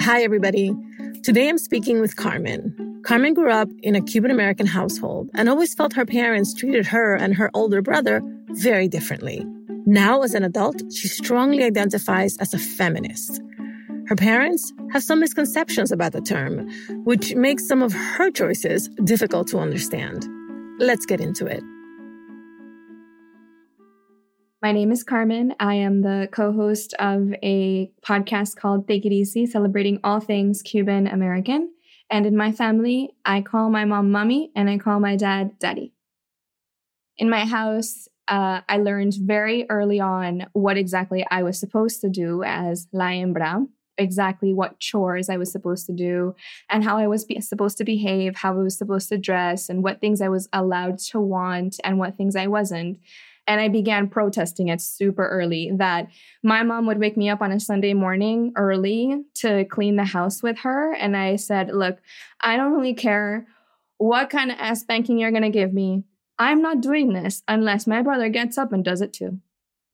Hi, everybody. Today I'm speaking with Carmen. Carmen grew up in a Cuban-American household and always felt her parents treated her and her older brother very differently. Now, as an adult, she strongly identifies as a feminist. Her parents have some misconceptions about the term, which makes some of her choices difficult to understand. Let's get into it. My name is Carmen. I am the co-host of a podcast called Take It Easy, celebrating all things Cuban American. And in my family, I call my mom mommy and I call my dad daddy. In my house, I learned very early on what exactly I was supposed to do as la hembra, exactly what chores I was supposed to do and how I was supposed to behave, how I was supposed to dress and what things I was allowed to want and what things I wasn't. And I began protesting it super early that my mom would wake me up on a Sunday morning early to clean the house with her. And I said, look, I don't really care what kind of ass spanking you're going to give me. I'm not doing this unless my brother gets up and does it too.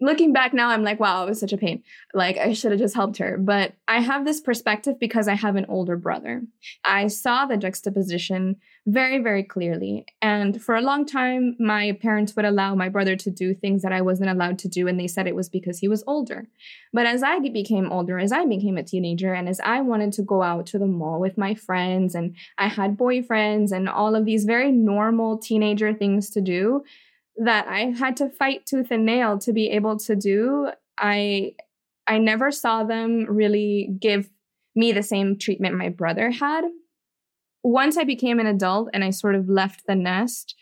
Looking back now, I'm like, wow, it was such a pain. Like, I should have just helped her. But I have this perspective because I have an older brother. I saw the juxtaposition very, very clearly. And for a long time, my parents would allow my brother to do things that I wasn't allowed to do. And they said it was because he was older. But as I became older, as I became a teenager, and as I wanted to go out to the mall with my friends, and I had boyfriends and all of these very normal teenager things to do, that I had to fight tooth and nail to be able to do, I never saw them really give me the same treatment my brother had. Once I became an adult and I sort of left the nest,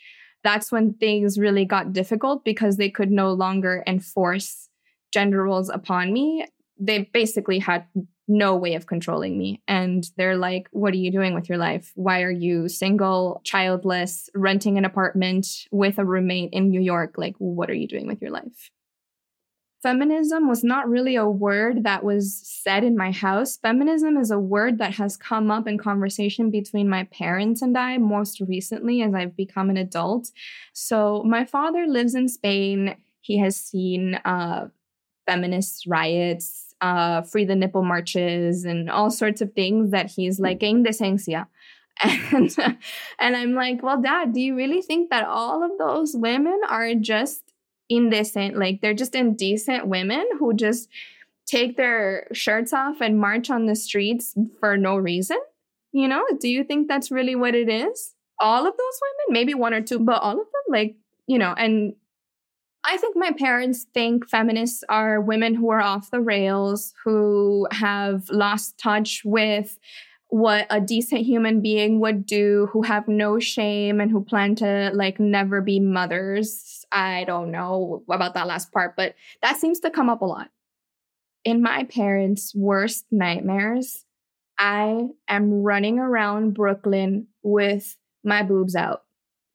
that's when things really got difficult because they could no longer enforce gender roles upon me. They basically had no way of controlling me. And they're like, what are you doing with your life? Why are you single, childless, renting an apartment with a roommate in New York? Like, what are you doing with your life? Feminism was not really a word that was said in my house. Feminism is a word that has come up in conversation between my parents and I most recently as I've become an adult. So my father lives in Spain. He has seen feminist riots, free the nipple marches and all sorts of things that he's like, indecencia. And I'm like, well, Dad, do you really think that all of those women are just indecent? Like, they're just indecent women who just take their shirts off and march on the streets for no reason? You know, do you think that's really what it is? All of those women, maybe one or two, but all of them, like, you know, and I think my parents think feminists are women who are off the rails, who have lost touch with what a decent human being would do, who have no shame and who plan to like never be mothers. I don't know about that last part, but that seems to come up a lot. In my parents' worst nightmares, I am running around Brooklyn with my boobs out.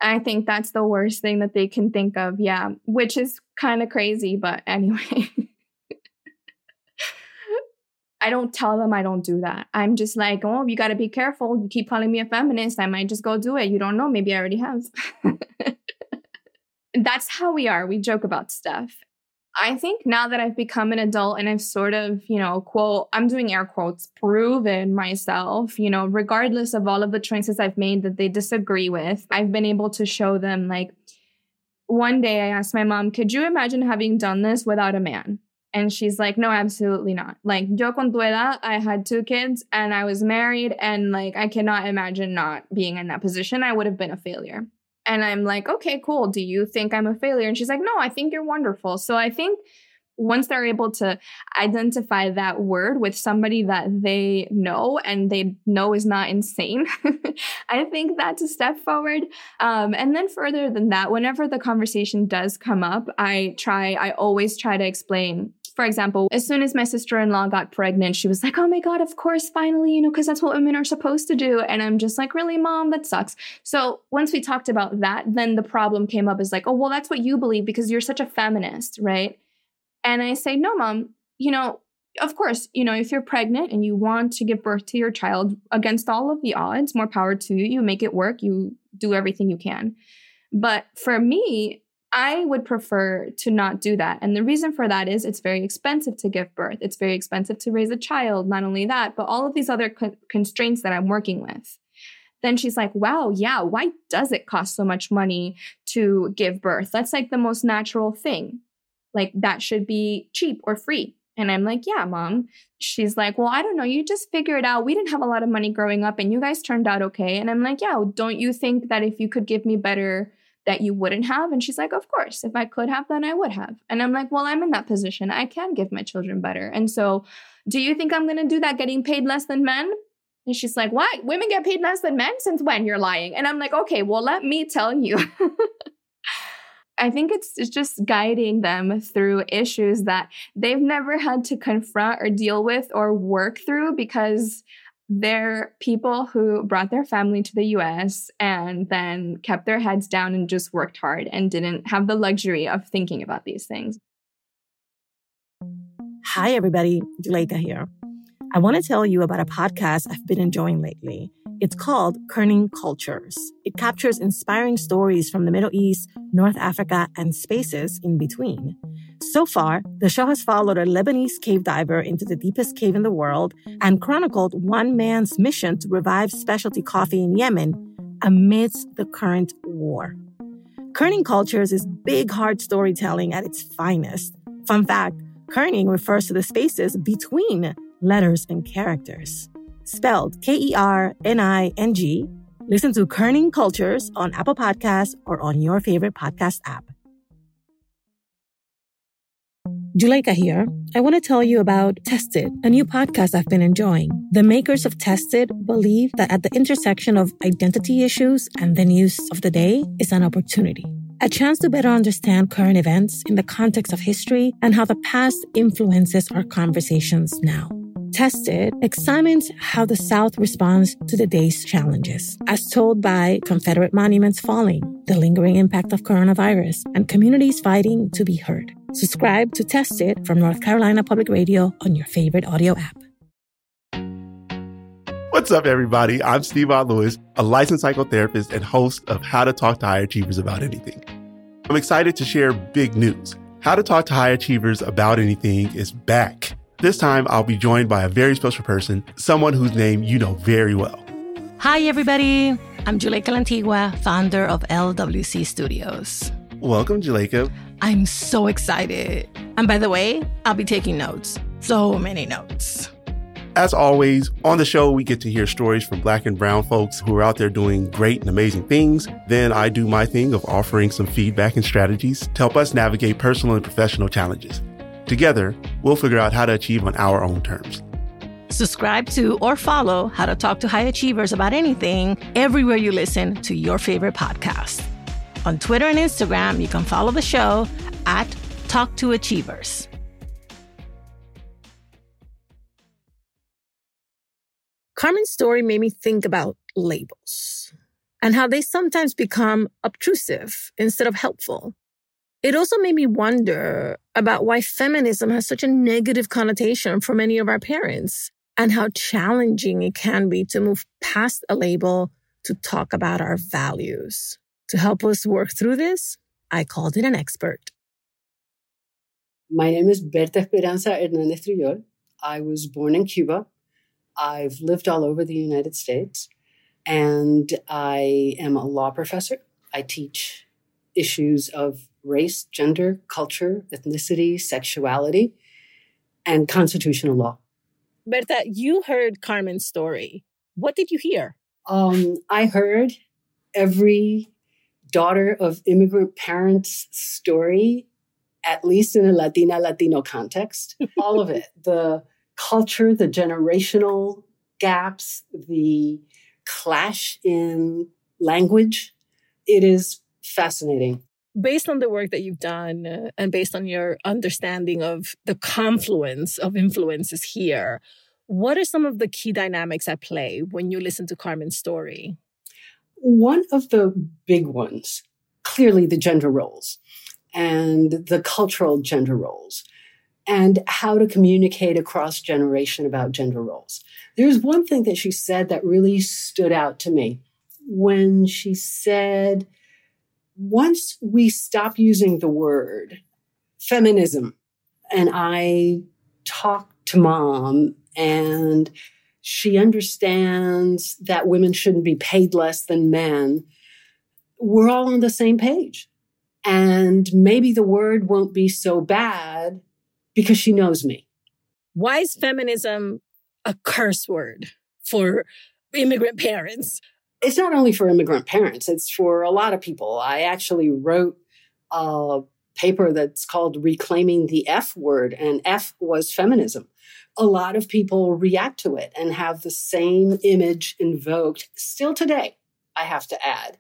I think that's the worst thing that they can think of, yeah, which is kind of crazy, but anyway. I don't tell them I don't do that. I'm just like, oh, you got to be careful. You keep calling me a feminist. I might just go do it. You don't know. Maybe I already have. That's how we are. We joke about stuff. I think now that I've become an adult and I've sort of, you know, quote, I'm doing air quotes, proven myself, you know, regardless of all of the choices I've made that they disagree with, I've been able to show them, like, one day I asked my mom, could you imagine having done this without a man? And she's like, no, absolutely not. Like, yo con tu edad, I had 2 kids and I was married and like, I cannot imagine not being in that position. I would have been a failure. And I'm like, okay, cool. Do you think I'm a failure? And she's like, no, I think you're wonderful. So I think once they're able to identify that word with somebody that they know and they know is not insane, I think that's a step forward. And then further than that, whenever the conversation does come up, I always try to explain. For example, as soon as my sister-in-law got pregnant, she was like, oh my God, of course, finally, you know, because that's what women are supposed to do. And I'm just like, really, Mom, that sucks. So once we talked about that, then the problem came up is like, oh, well, that's what you believe because you're such a feminist, right? And I say, no, Mom, you know, of course, you know, if you're pregnant and you want to give birth to your child against all of the odds, more power to you, you make it work, you do everything you can. But for me, I would prefer to not do that. And the reason for that is it's very expensive to give birth. It's very expensive to raise a child. Not only that, but all of these other constraints that I'm working with. Then she's like, wow, yeah, why does it cost so much money to give birth? That's like the most natural thing. Like that should be cheap or free. And I'm like, yeah, mom. She's like, well, I don't know. You just figure it out. We didn't have a lot of money growing up and you guys turned out okay. And I'm like, yeah, don't you think that if you could give me better that you wouldn't have? And she's like, of course, if I could have, then I would have. And I'm like, well, I'm in that position. I can give my children better. And so do you think I'm going to do that getting paid less than men? And she's like, what? Women get paid less than men? Since when? You're lying. And I'm like, okay, well, let me tell you. I think it's just guiding them through issues that they've never had to confront or deal with or work through because they're people who brought their family to the US and then kept their heads down and just worked hard and didn't have the luxury of thinking about these things. Hi, everybody. Juleyka here. I want to tell you about a podcast I've been enjoying lately. It's called Kerning Cultures. It captures inspiring stories from the Middle East, North Africa, and spaces in between. So far, the show has followed a Lebanese cave diver into the deepest cave in the world and chronicled one man's mission to revive specialty coffee in Yemen amidst the current war. Kerning Cultures is big, hard storytelling at its finest. Fun fact, kerning refers to the spaces between letters and characters. Spelled Kerning. Listen to Kerning Cultures on Apple Podcasts or on your favorite podcast app. Juleyka here. I want to tell you about Tested, a new podcast I've been enjoying. The makers of Tested believe that at the intersection of identity issues and the news of the day is an opportunity. A chance to better understand current events in the context of history and how the past influences our conversations now. Tested examines how the South responds to the day's challenges, as told by Confederate monuments falling, the lingering impact of coronavirus, and communities fighting to be heard. Subscribe to Tested from North Carolina Public Radio on your favorite audio app. What's up, everybody? I'm Steve Lewis, a licensed psychotherapist and host of How to Talk to High Achievers About Anything. I'm excited to share big news. How to Talk to High Achievers About Anything is back. This time, I'll be joined by a very special person, someone whose name you know very well. Hi, everybody. I'm Juleyka Lantigua, founder of LWC Studios. Welcome, Juleyka. I'm so excited. And by the way, I'll be taking notes. So many notes. As always, on the show, we get to hear stories from Black and brown folks who are out there doing great and amazing things. Then I do my thing of offering some feedback and strategies to help us navigate personal and professional challenges. Together, we'll figure out how to achieve on our own terms. Subscribe to or follow How to Talk to High Achievers About Anything everywhere you listen to your favorite podcast. On Twitter and Instagram, you can follow the show at Talk to Achievers. Carmen's story made me think about labels and how they sometimes become obtrusive instead of helpful. It also made me wonder about why feminism has such a negative connotation for many of our parents and how challenging it can be to move past a label to talk about our values. To help us work through this, I called in an expert. My name is Bertha Esperanza Hernandez Trujillo. I was born in Cuba. I've lived all over the United States, and I am a law professor. I teach issues of race, gender, culture, ethnicity, sexuality, and constitutional law. Bertha, you heard Carmen's story. What did you hear? I heard every daughter of immigrant parents' story, at least in a Latino context. All of it. The culture, the generational gaps, the clash in language. It is fascinating. Based on the work that you've done and based on your understanding of the confluence of influences here, what are some of the key dynamics at play when you listen to Carmen's story? One of the big ones, clearly the gender roles and the cultural gender roles and how to communicate across generation about gender roles. There's one thing that she said that really stood out to me when she said, once we stop using the word feminism, and I talk to Mom, and she understands that women shouldn't be paid less than men, we're all on the same page. And maybe the word won't be so bad because she knows me. Why is feminism a curse word for immigrant parents? It's not only for immigrant parents. It's for a lot of people. I actually wrote a paper that's called Reclaiming the F Word, and F was feminism. A lot of people react to it and have the same image invoked. Still today, I have to add,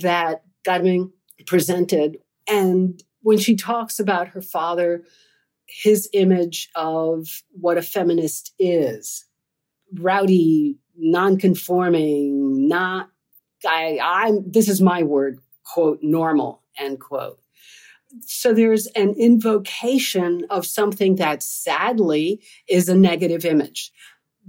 that Godwin presented. And when she talks about her father, his image of what a feminist is, rowdy, non-conforming, not, I'm, this is my word, quote, normal, end quote. So there's an invocation of something that sadly is a negative image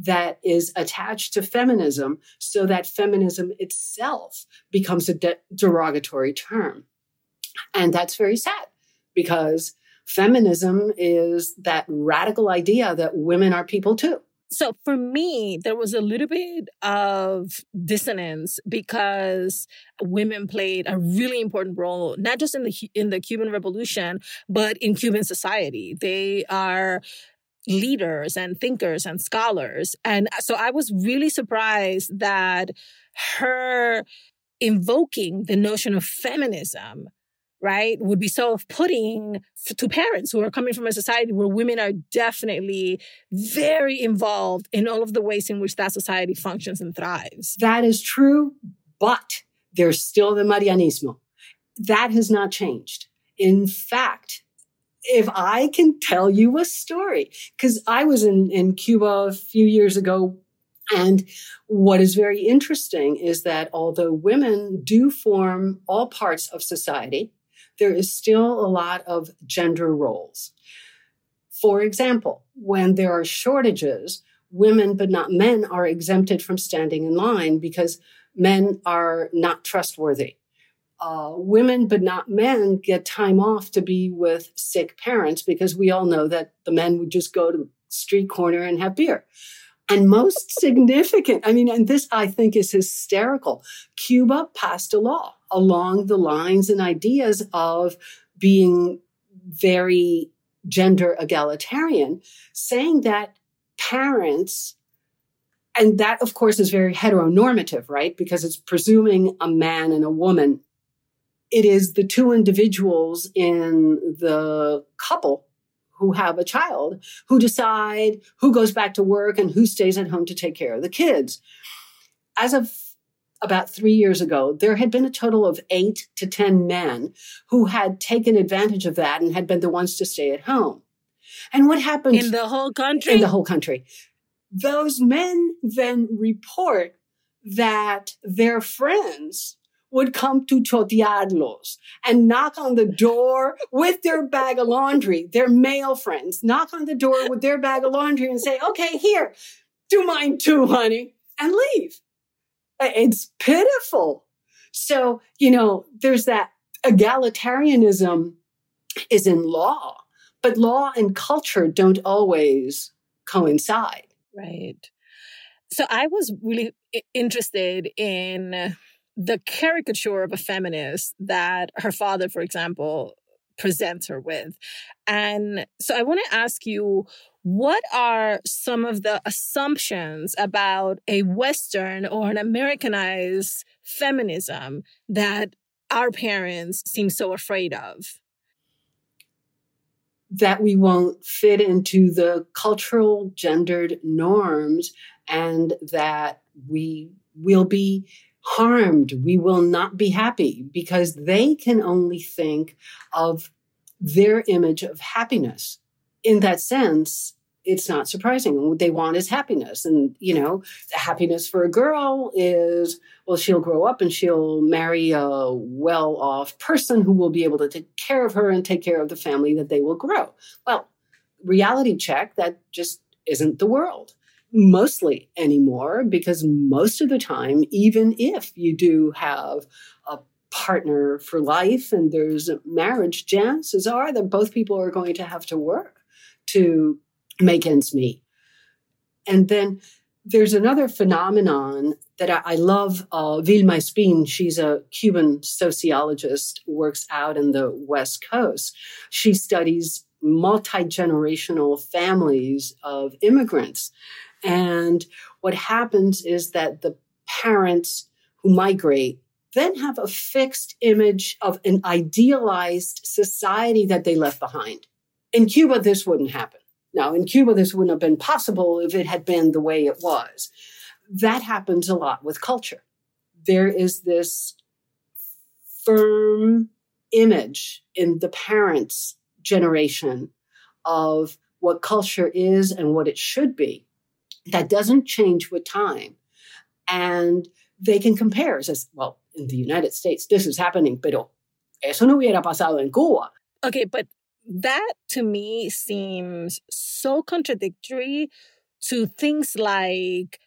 that is attached to feminism, so that feminism itself becomes a derogatory term. And that's very sad, because feminism is that radical idea that women are people too. So for me, there was a little bit of dissonance because women played a really important role, not just in the Cuban Revolution, but in Cuban society. They are leaders and thinkers and scholars. And so I was really surprised that her invoking the notion of feminism, right, would be so off-putting to parents who are coming from a society where women are definitely very involved in all of the ways in which that society functions and thrives. That is true, but there's still the Marianismo. That has not changed. In fact, if I can tell you a story, because I was in Cuba a few years ago, and what is very interesting is that although women do form all parts of society, there is still a lot of gender roles. For example, when there are shortages, women but not men are exempted from standing in line because men are not trustworthy. Women but not men get time off to be with sick parents because we all know that the men would just go to the street corner and have beer. And most significant, I mean, and this I think is hysterical, Cuba passed a law along the lines and ideas of being very gender egalitarian, saying that parents, and that of course is very heteronormative, right? Because it's presuming a man and a woman. It is the two individuals in the couple who have a child, who decide who goes back to work and who stays at home to take care of the kids. As of about 3 years ago, there had been a total of 8 to 10 men who had taken advantage of that and had been the ones to stay at home. And what happened? In the whole country? In the whole country. Those men then report that their friends would come to chotearlos and knock on the door with their bag of laundry, their male friends, knock on the door with their bag of laundry and say, okay, here, do mine too, honey, and leave. It's pitiful. So, you know, there's that egalitarianism is in law, but law and culture don't always coincide. Right. So I was really interested in the caricature of a feminist that her father, for example, presents her with. And so I want to ask you, what are some of the assumptions about a Western or an Americanized feminism that our parents seem so afraid of? That we won't fit into the cultural gendered norms and that we will be harmed, we will not be happy, because they can only think of their image of happiness. In that sense, it's not surprising. What they want is happiness. And, you know, happiness for a girl is, well, she'll grow up and she'll marry a well-off person who will be able to take care of her and take care of the family that they will grow. Well, reality check, that just isn't the world. Mostly anymore, because most of the time, even if you do have a partner for life and there's marriage, chances are that both people are going to have to work to make ends meet. And then there's another phenomenon that I love. Vilma Espin, she's a Cuban sociologist, works out in the West Coast. She studies multi-generational families of immigrants. And what happens is that the parents who migrate then have a fixed image of an idealized society that they left behind. In Cuba, this wouldn't happen. Now, in Cuba, this wouldn't have been possible if it had been the way it was. That happens a lot with culture. There is this firm image in the parents' generation of what culture is and what it should be. That doesn't change with time. And they can compare. It says, well, in the United States, this is happening, pero eso no hubiera pasado en Cuba. Okay, but that to me seems so contradictory to things like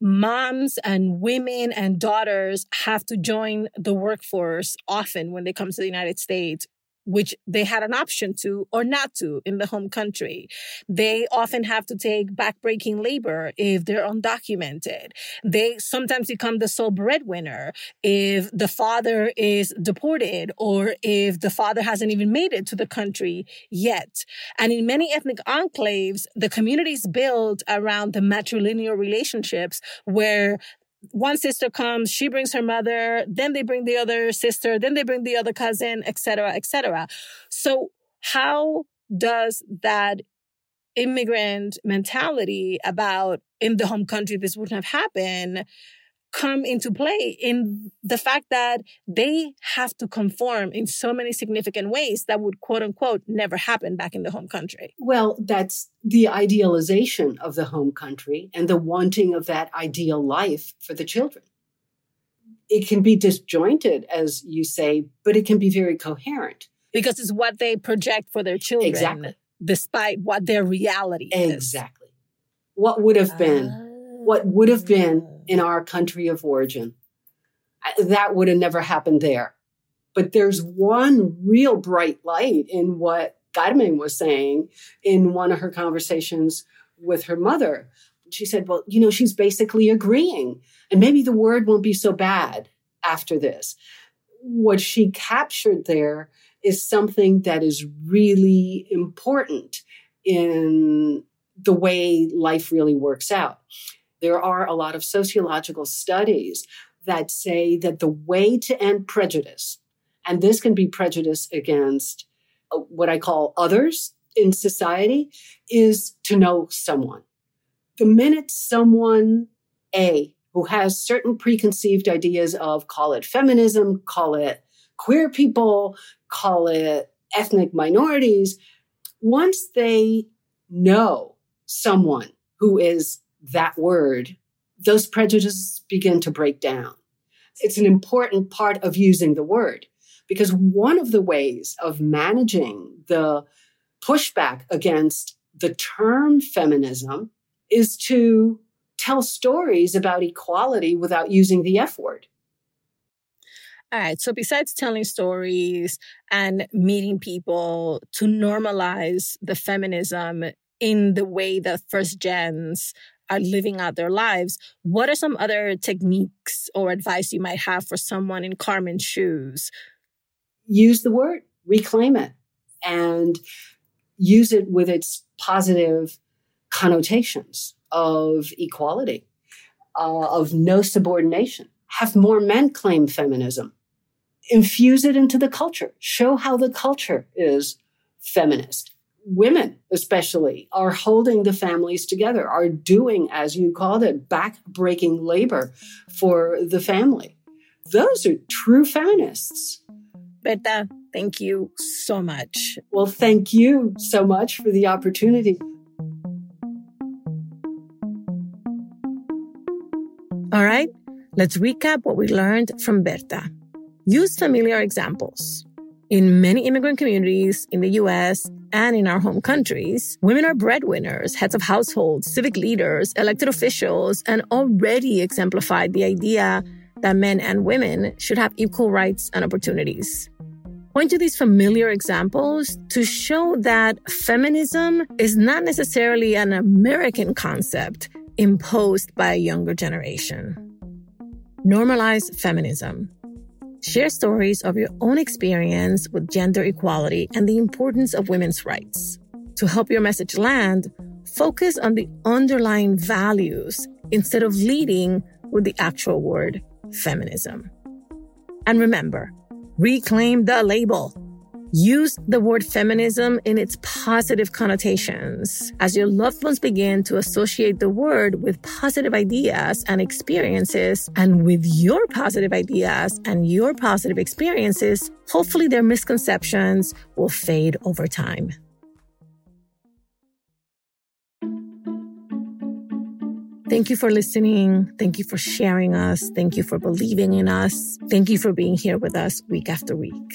moms and women and daughters have to join the workforce often when they come to the United States, which they had an option to or not to in the home country. They often have to take backbreaking labor if they're undocumented. They sometimes become the sole breadwinner if the father is deported or if the father hasn't even made it to the country yet. And in many ethnic enclaves, the communities build around the matrilineal relationships where one sister comes, she brings her mother, then they bring the other sister, then they bring the other cousin, et cetera, et cetera. So how does that immigrant mentality about in the home country this wouldn't have happened come into play in the fact that they have to conform in so many significant ways that would, quote unquote, never happen back in the home country? Well, that's the idealization of the home country and the wanting of that ideal life for the children. It can be disjointed, as you say, but it can be very coherent. Because it's what they project for their children. Exactly. Despite what their reality is. Exactly. What would have been in our country of origin. That would have never happened there. But there's one real bright light in what Carmen was saying in one of her conversations with her mother. She said, well, you know, she's basically agreeing. And maybe the word won't be so bad after this. What she captured there is something that is really important in the way life really works out. There are a lot of sociological studies that say that the way to end prejudice, and this can be prejudice against what I call others in society, is to know someone. The minute someone A, who has certain preconceived ideas of, call it feminism, call it queer people, call it ethnic minorities, once they know someone who is that word, those prejudices begin to break down. It's an important part of using the word, because one of the ways of managing the pushback against the term feminism is to tell stories about equality without using the F word. All right. So besides telling stories and meeting people to normalize the feminism in the way that first gens are living out their lives, what are some other techniques or advice you might have for someone in Carmen's shoes? Use the word, reclaim it, and use it with its positive connotations of equality, of no subordination. Have more men claim feminism. Infuse it into the culture. Show how the culture is feminist. Women, especially, are holding the families together, are doing, as you called it, back-breaking labor for the family. Those are true feminists. Bertha, thank you so much. Well, thank you so much for the opportunity. All right, let's recap what we learned from Bertha. Use familiar examples. In many immigrant communities in the U.S., and in our home countries, women are breadwinners, heads of households, civic leaders, elected officials, and already exemplified the idea that men and women should have equal rights and opportunities. Point to these familiar examples to show that feminism is not necessarily an American concept imposed by a younger generation. Normalize feminism. Share stories of your own experience with gender equality and the importance of women's rights. To help your message land, focus on the underlying values instead of leading with the actual word feminism. And remember, reclaim the label. Use the word feminism in its positive connotations as your loved ones begin to associate the word with positive ideas and experiences, and with your positive ideas and your positive experiences, hopefully their misconceptions will fade over time. Thank you for listening. Thank you for sharing us. Thank you for believing in us. Thank you for being here with us week after week.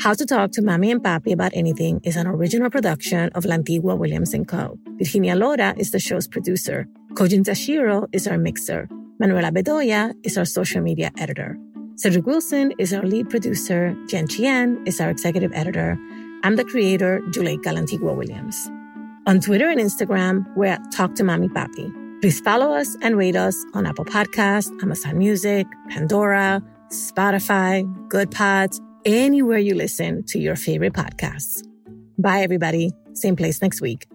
How to Talk to Mommy and Papi About Anything is an original production of Lantigua Williams & Co. Virginia Lora is the show's producer. Kojin Tashiro is our mixer. Manuela Bedoya is our social media editor. Cedric Wilson is our lead producer. Jen Chien is our executive editor. I'm the creator, Juleyka Lantigua Williams. On Twitter and Instagram, we're at Talk to Mommy Papi. Please follow us and rate us on Apple Podcasts, Amazon Music, Pandora, Spotify, Good Pods, anywhere you listen to your favorite podcasts. Bye, everybody. Same place next week.